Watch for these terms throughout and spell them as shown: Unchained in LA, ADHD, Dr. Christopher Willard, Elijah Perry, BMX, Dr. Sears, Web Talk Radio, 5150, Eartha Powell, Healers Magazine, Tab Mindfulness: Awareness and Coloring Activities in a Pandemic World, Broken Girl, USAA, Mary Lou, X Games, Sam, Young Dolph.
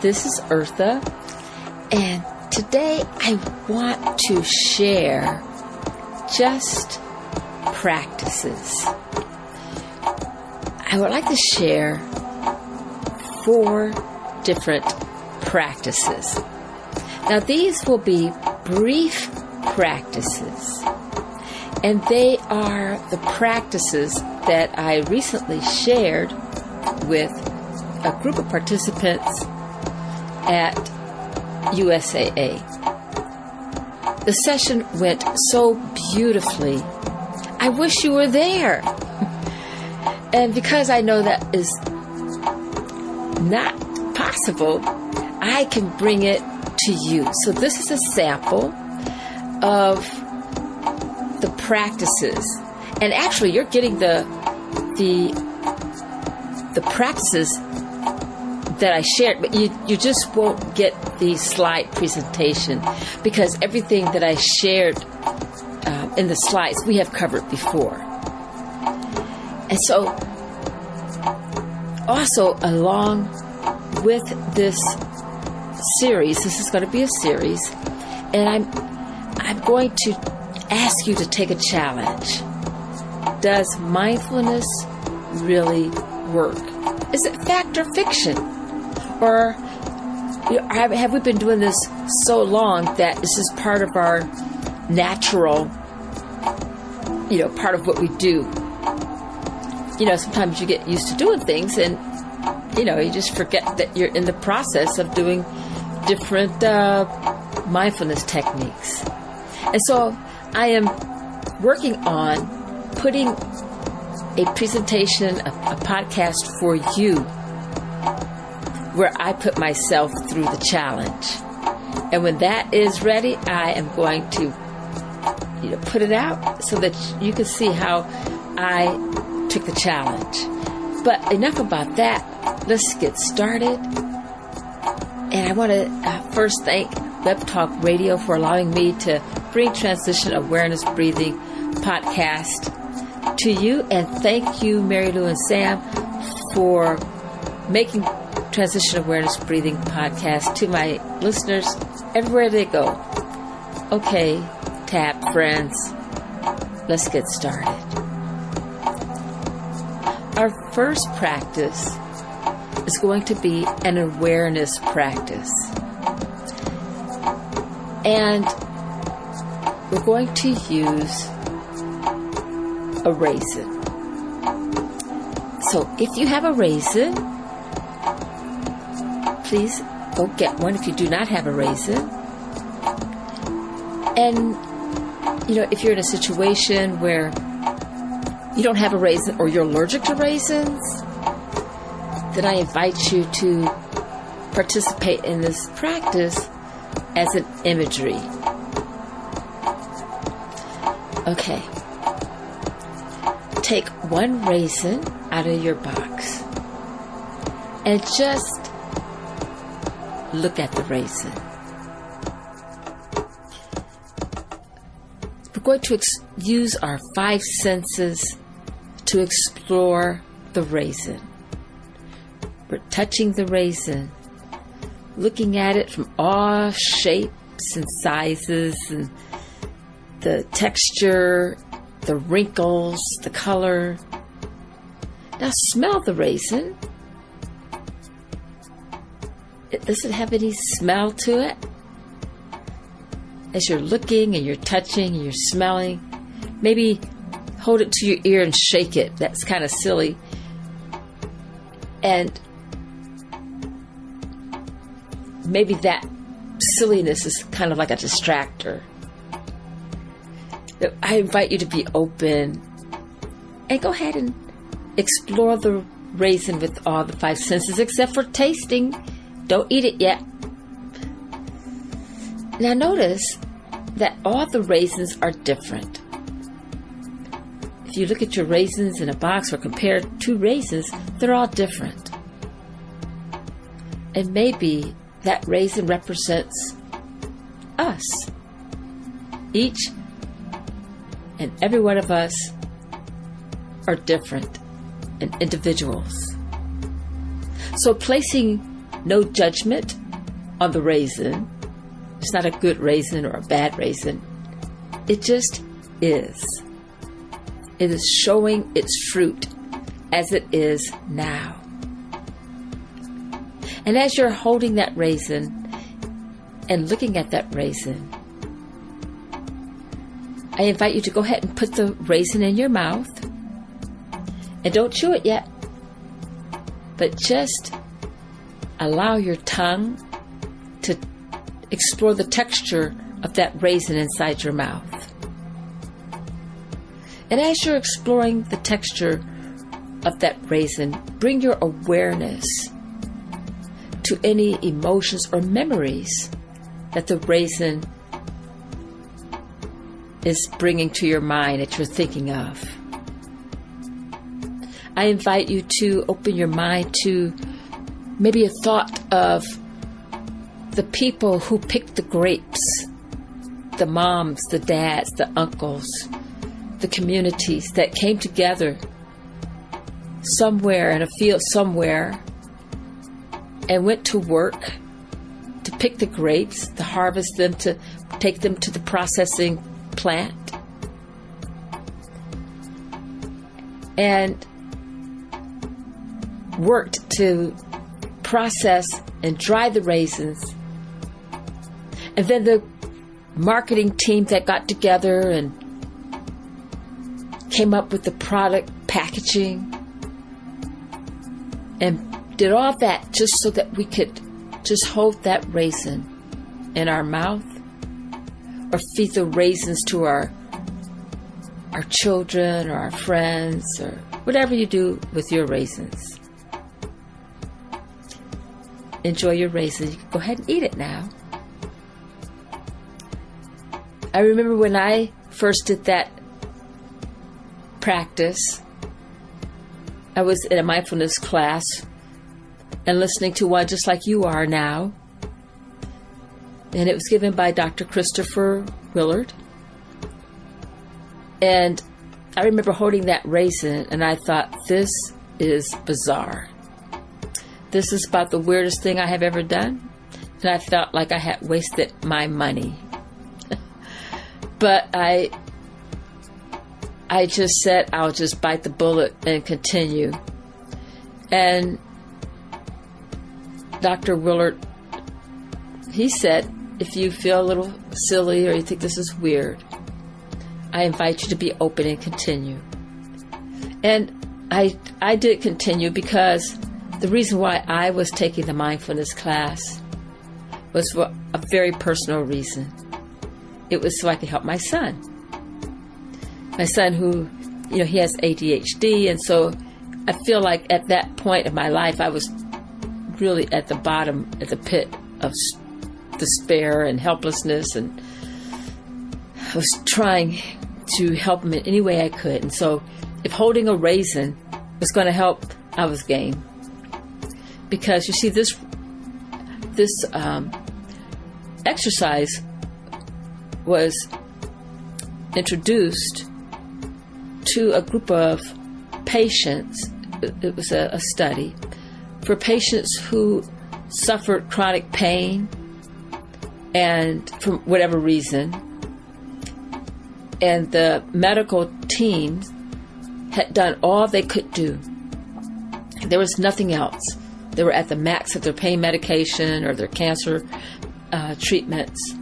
This is Eartha, and today I want to share just practices. I would like to share 4 different practices. Now, these will be brief practices, and they are the practices that I recently shared with a group of participants at USAA. The session went so beautifully. I wish you were there. And because I know that is not possible, I can bring it to you. So this is a sample of the practices. And actually, you're getting the practices that I shared, but you just won't get the slide presentation because everything that I shared in the slides we have covered before. And so, also along with this series, this is going to be a series, and I'm going to ask you to take a challenge. Does mindfulness really work? Is it fact or fiction? Or have we been doing this so long that this is part of our natural, part of what we do? Sometimes you get used to doing things and, you just forget that you're in the process of doing different mindfulness techniques. And so I am working on putting a presentation, a podcast for you, where I put myself through the challenge. And when that is ready, I am going to put it out so that you can see how I took the challenge. But enough about that. Let's get started. And I want to first thank Web Talk Radio for allowing me to bring Transition Awareness Breathing Podcast to you. And thank you, Mary Lou and Sam, for making Transition Awareness Breathing Podcast to my listeners everywhere they go. Okay, Tab friends, let's get started. Our first practice is going to be an awareness practice. And we're going to use a raisin. So if you have a raisin, please go get one if you do not have a raisin. And, if you're in a situation where you don't have a raisin or you're allergic to raisins, then I invite you to participate in this practice as an imagery. Okay. Take one raisin out of your box and just look at the raisin. We're going to use our 5 senses to explore the raisin. We're touching the raisin, looking at it from all shapes and sizes, and the texture, the wrinkles, the color. Now smell the raisin. Does it have any smell to it? As you're looking and you're touching and you're smelling, maybe hold it to your ear and shake it. That's kind of silly. And maybe that silliness is kind of like a distractor. I invite you to be open and go ahead and explore the raisin with all the 5 senses except for tasting. Don't eat it yet. Now notice that all the raisins are different. If you look at your raisins in a box or compare two raisins, they're all different. And maybe that raisin represents us. Each and every one of us are different and individuals. So placing no judgment on the raisin, it's not a good raisin or a bad raisin, it just is. It is showing its fruit as it is now. And as you're holding that raisin and looking at that raisin, I invite you to go ahead and put the raisin in your mouth. And don't chew it yet, but just allow your tongue to explore the texture of that raisin inside your mouth. And as you're exploring the texture of that raisin, bring your awareness to any emotions or memories that the raisin is bringing to your mind that you're thinking of. I invite you to open your mind to maybe a thought of the people who picked the grapes, the moms, the dads, the uncles, the communities that came together somewhere in a field somewhere and went to work to pick the grapes, to harvest them, to take them to the processing plant. And worked to process and dry the raisins. And then the marketing team that got together and came up with the product packaging and did all that just so that we could just hold that raisin in our mouth or feed the raisins to our children or our friends or whatever you do with your raisins. Enjoy your raisin. You can go ahead and eat it now. I remember when I first did that practice, I was in a mindfulness class and listening to one just like you are now. And it was given by Dr. Christopher Willard. And I remember holding that raisin and I thought, this is bizarre. This is about the weirdest thing I have ever done. And I felt like I had wasted my money. But I just said, I'll just bite the bullet and continue. And Dr. Willard, he said, if you feel a little silly or you think this is weird, I invite you to be open and continue. And I did continue because the reason why I was taking the mindfulness class was for a very personal reason. It was so I could help my son. My son who, he has ADHD, and so I feel like at that point in my life, I was really at the bottom, at the pit of despair and helplessness, and I was trying to help him in any way I could. And so if holding a raisin was going to help, I was game. Because you see, this exercise was introduced to a group of patients. It was a study for patients who suffered chronic pain and for whatever reason. And the medical team had done all they could do. There was nothing else. They were at the max of their pain medication or their cancer treatments.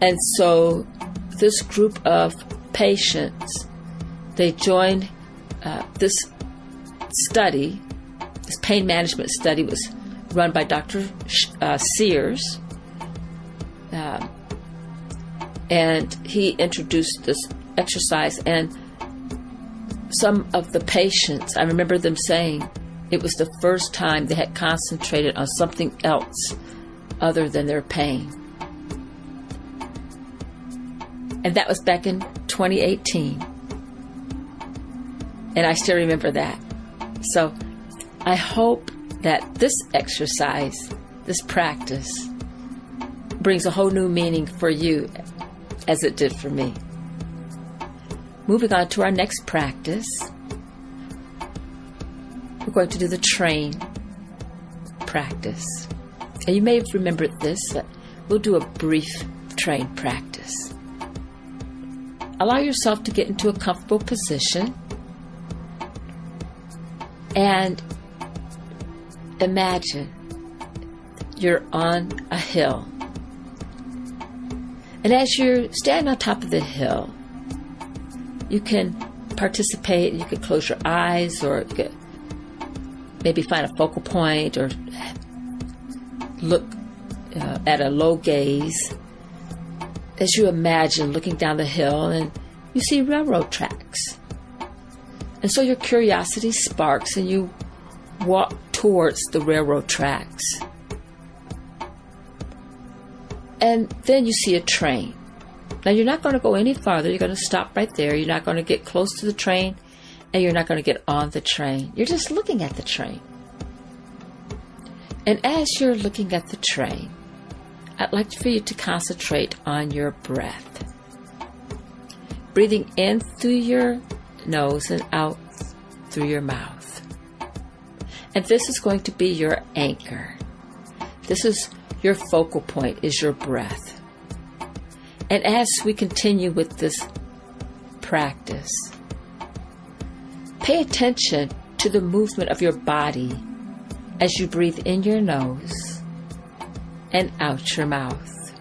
And so this group of patients, they joined this study. This pain management study was run by Dr. Sears. And he introduced this exercise. And some of the patients, I remember them saying, it was the first time they had concentrated on something else other than their pain. And that was back in 2018. And I still remember that. So I hope that this exercise, this practice, brings a whole new meaning for you as it did for me. Moving on to our next practice, we're going to do the train practice. And you may have remembered this, but we'll do a brief train practice. Allow yourself to get into a comfortable position and imagine you're on a hill. And as you stand on top of the hill, you can participate. You can close your eyes, or you could maybe find a focal point, or look at a low gaze as you imagine looking down the hill and you see railroad tracks. And so your curiosity sparks and you walk towards the railroad tracks. And then you see a train. Now you're not going to go any farther. You're going to stop right there. You're not going to get close to the train, and you're not going to get on the train. You're just looking at the train. And as you're looking at the train, I'd like for you to concentrate on your breath. Breathing in through your nose and out through your mouth. And this is going to be your anchor. This is your focal point, is your breath. And as we continue with this practice, pay attention to the movement of your body as you breathe in your nose and out your mouth.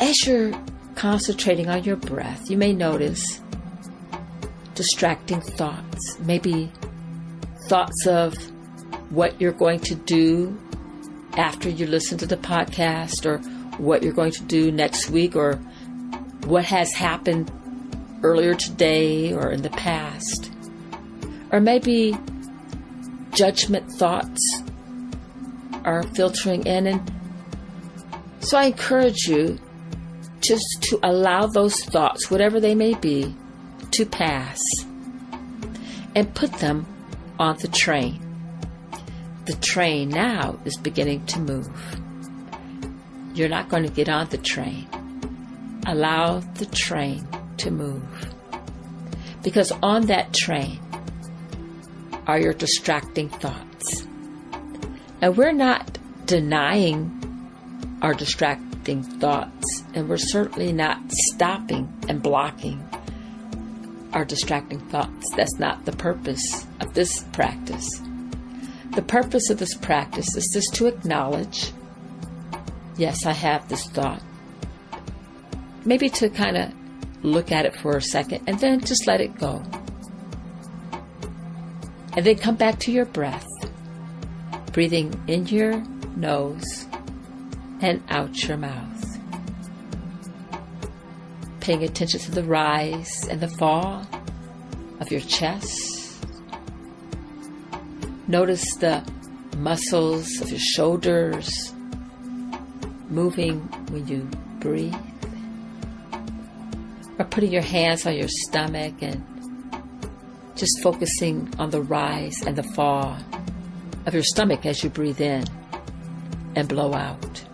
As you're concentrating on your breath, you may notice distracting thoughts, maybe thoughts of what you're going to do after you listen to the podcast, or what you're going to do next week, or what has happened earlier today or in the past, or maybe judgment thoughts are filtering in. And so I encourage you just to allow those thoughts, whatever they may be, to pass and put them on the train. The train now is beginning to move. You're not going to get on the train. Allow the train to move. Because on that train are your distracting thoughts. Now, we're not denying our distracting thoughts, and we're certainly not stopping and blocking our distracting thoughts. That's not the purpose of this practice. The purpose of this practice is just to acknowledge, yes, I have this thought. Maybe to kind of look at it for a second and then just let it go. And then come back to your breath, breathing in your nose and out your mouth. Paying attention to the rise and the fall of your chest. Notice the muscles of your shoulders moving when you breathe. Or putting your hands on your stomach and just focusing on the rise and the fall of your stomach as you breathe in and blow out.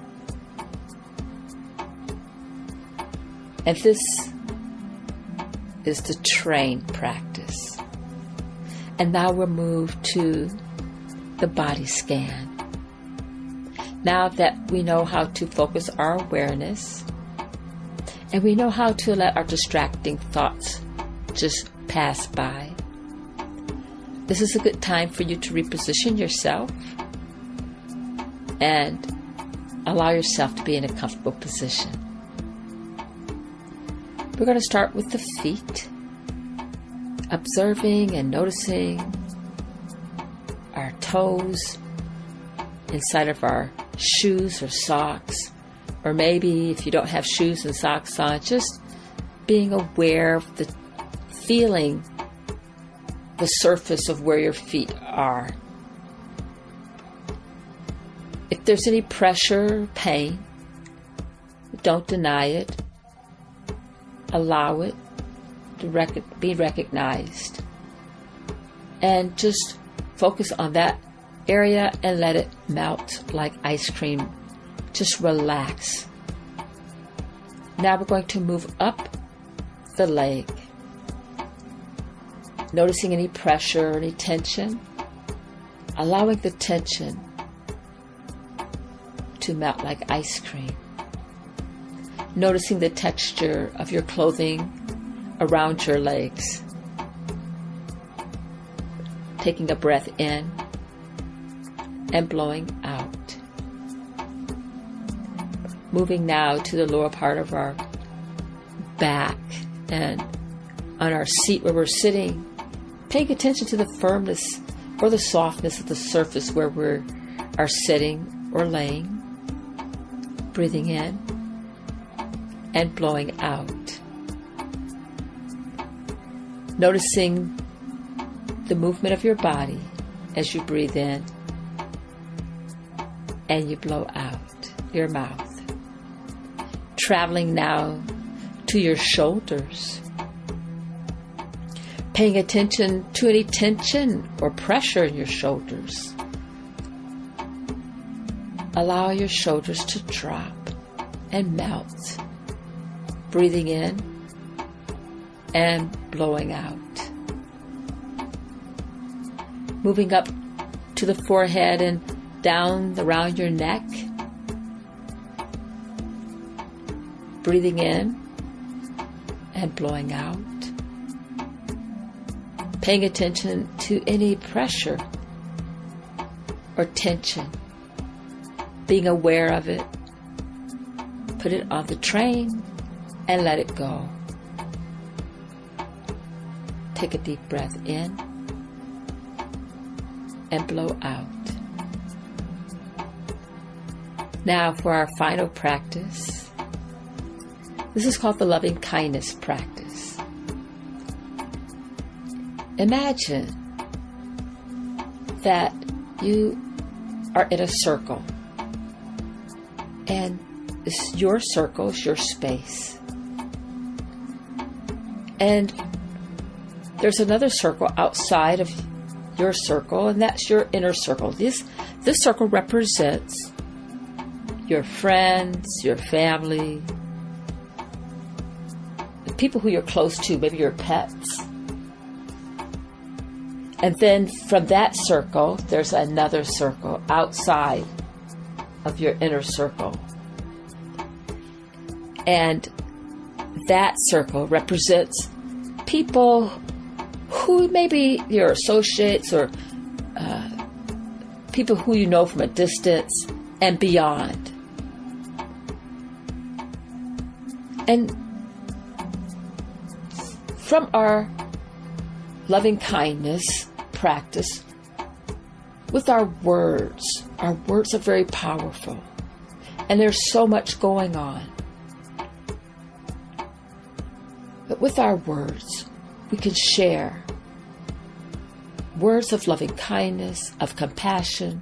And this is the train practice. And now we'll move to the body scan. Now that we know how to focus our awareness, and we know how to let our distracting thoughts just pass by, this is a good time for you to reposition yourself and allow yourself to be in a comfortable position. We're going to start with the feet, observing and noticing our toes inside of our shoes or socks, or maybe if you don't have shoes and socks on, just being aware of the feeling, the surface of where your feet are. If there's any pressure, pain, don't deny it. allow it to be recognized, and just focus on that area and let it melt like ice cream. Just relax. Now we're going to move up the leg, noticing any pressure or any tension, allowing the tension to melt like ice cream. Noticing the texture of your clothing around your legs. Taking a breath in and blowing out. Moving now to the lower part of our back and on our seat where we're sitting, paying attention to the firmness or the softness of the surface where we are sitting or laying. Breathing in and blowing out. Noticing the movement of your body as you breathe in and you blow out your mouth. Traveling now to your shoulders. Paying attention to any tension or pressure in your shoulders. Allow your shoulders to drop and melt. Breathing in and blowing out. Moving up to the forehead and down around your neck. Breathing in and blowing out. Paying attention to any pressure or tension. Being aware of it. Put it on the train and let it go. Take a deep breath in and blow out. Now for our final practice. This is called the loving kindness practice. Imagine that you are in a circle. And it's your circle, it's your space. And there's another circle outside of your circle, and that's your inner circle. This circle represents your friends, your family, the people who you're close to, maybe your pets. And then from that circle, there's another circle outside of your inner circle. And that circle represents people who maybe your associates or people who you know from a distance and beyond. And from our loving kindness practice, with our words are very powerful, and there's so much going on. But with our words, we can share words of loving kindness, of compassion,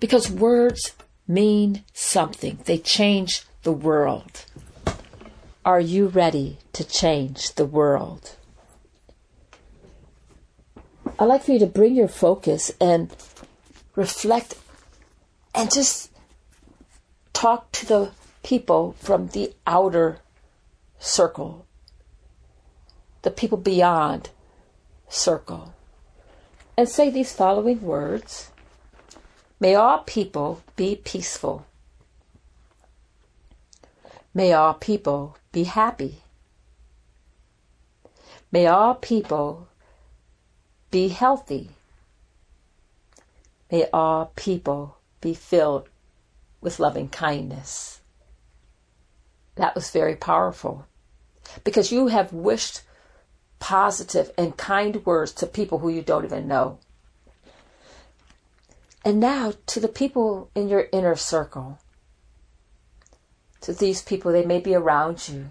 because words mean something. They change the world. Are you ready to change the world? I'd like for you to bring your focus and reflect and just talk to the people from the outer circle, the people beyond circle, and say these following words. May all people be peaceful. May all people be happy. May all people be healthy. May all people be filled with loving kindness. That was very powerful, because you have wished positive and kind words to people who you don't even know. And now to the people in your inner circle, to these people, they may be around you.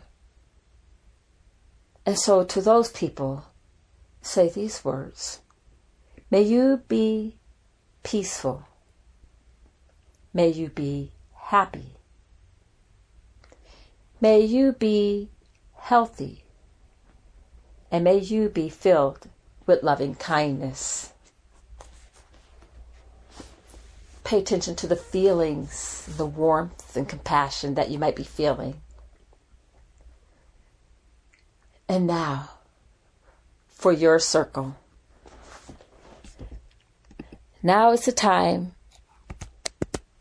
And so to those people, say these words. May you be peaceful. May you be happy. May you be healthy, and may you be filled with loving kindness. Pay attention to the feelings, the warmth and compassion that you might be feeling. And now, for your circle. Now is the time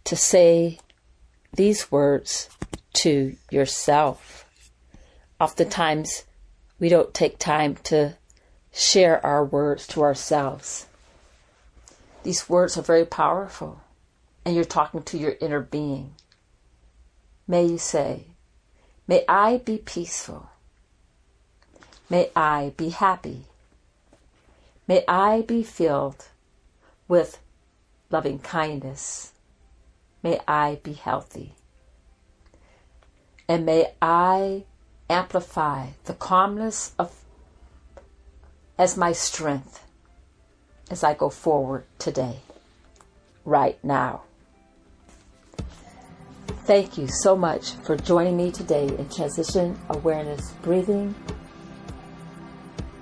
to say these words to yourself. Oftentimes, we don't take time to share our words to ourselves. These words are very powerful, and you're talking to your inner being. May you say, may I be peaceful. May I be happy. May I be filled with loving kindness. May I be healthy. And may I amplify the calmness as my strength as I go forward today, right now. Thank you so much for joining me today in Transition Awareness Breathing.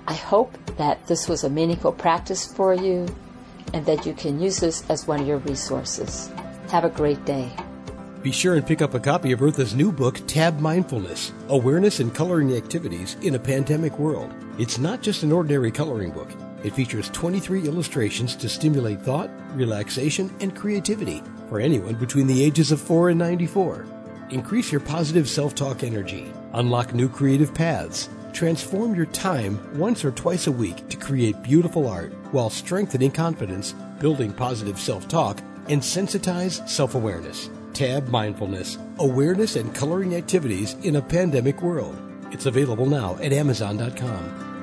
I hope that this was a meaningful practice for you and that you can use this as one of your resources. Have a great day. Be sure and pick up a copy of Eartha's new book, Tab Mindfulness: Awareness and Coloring Activities in a Pandemic World. It's not just an ordinary coloring book. It features 23 illustrations to stimulate thought, relaxation, and creativity for anyone between the ages of 4 and 94. Increase your positive self-talk energy. Unlock new creative paths. Transform your time once or twice a week to create beautiful art while strengthening confidence, building positive self-talk, and sensitize self-awareness. Tab Mindfulness, Awareness and Coloring Activities in a Pandemic World. It's available now at Amazon.com.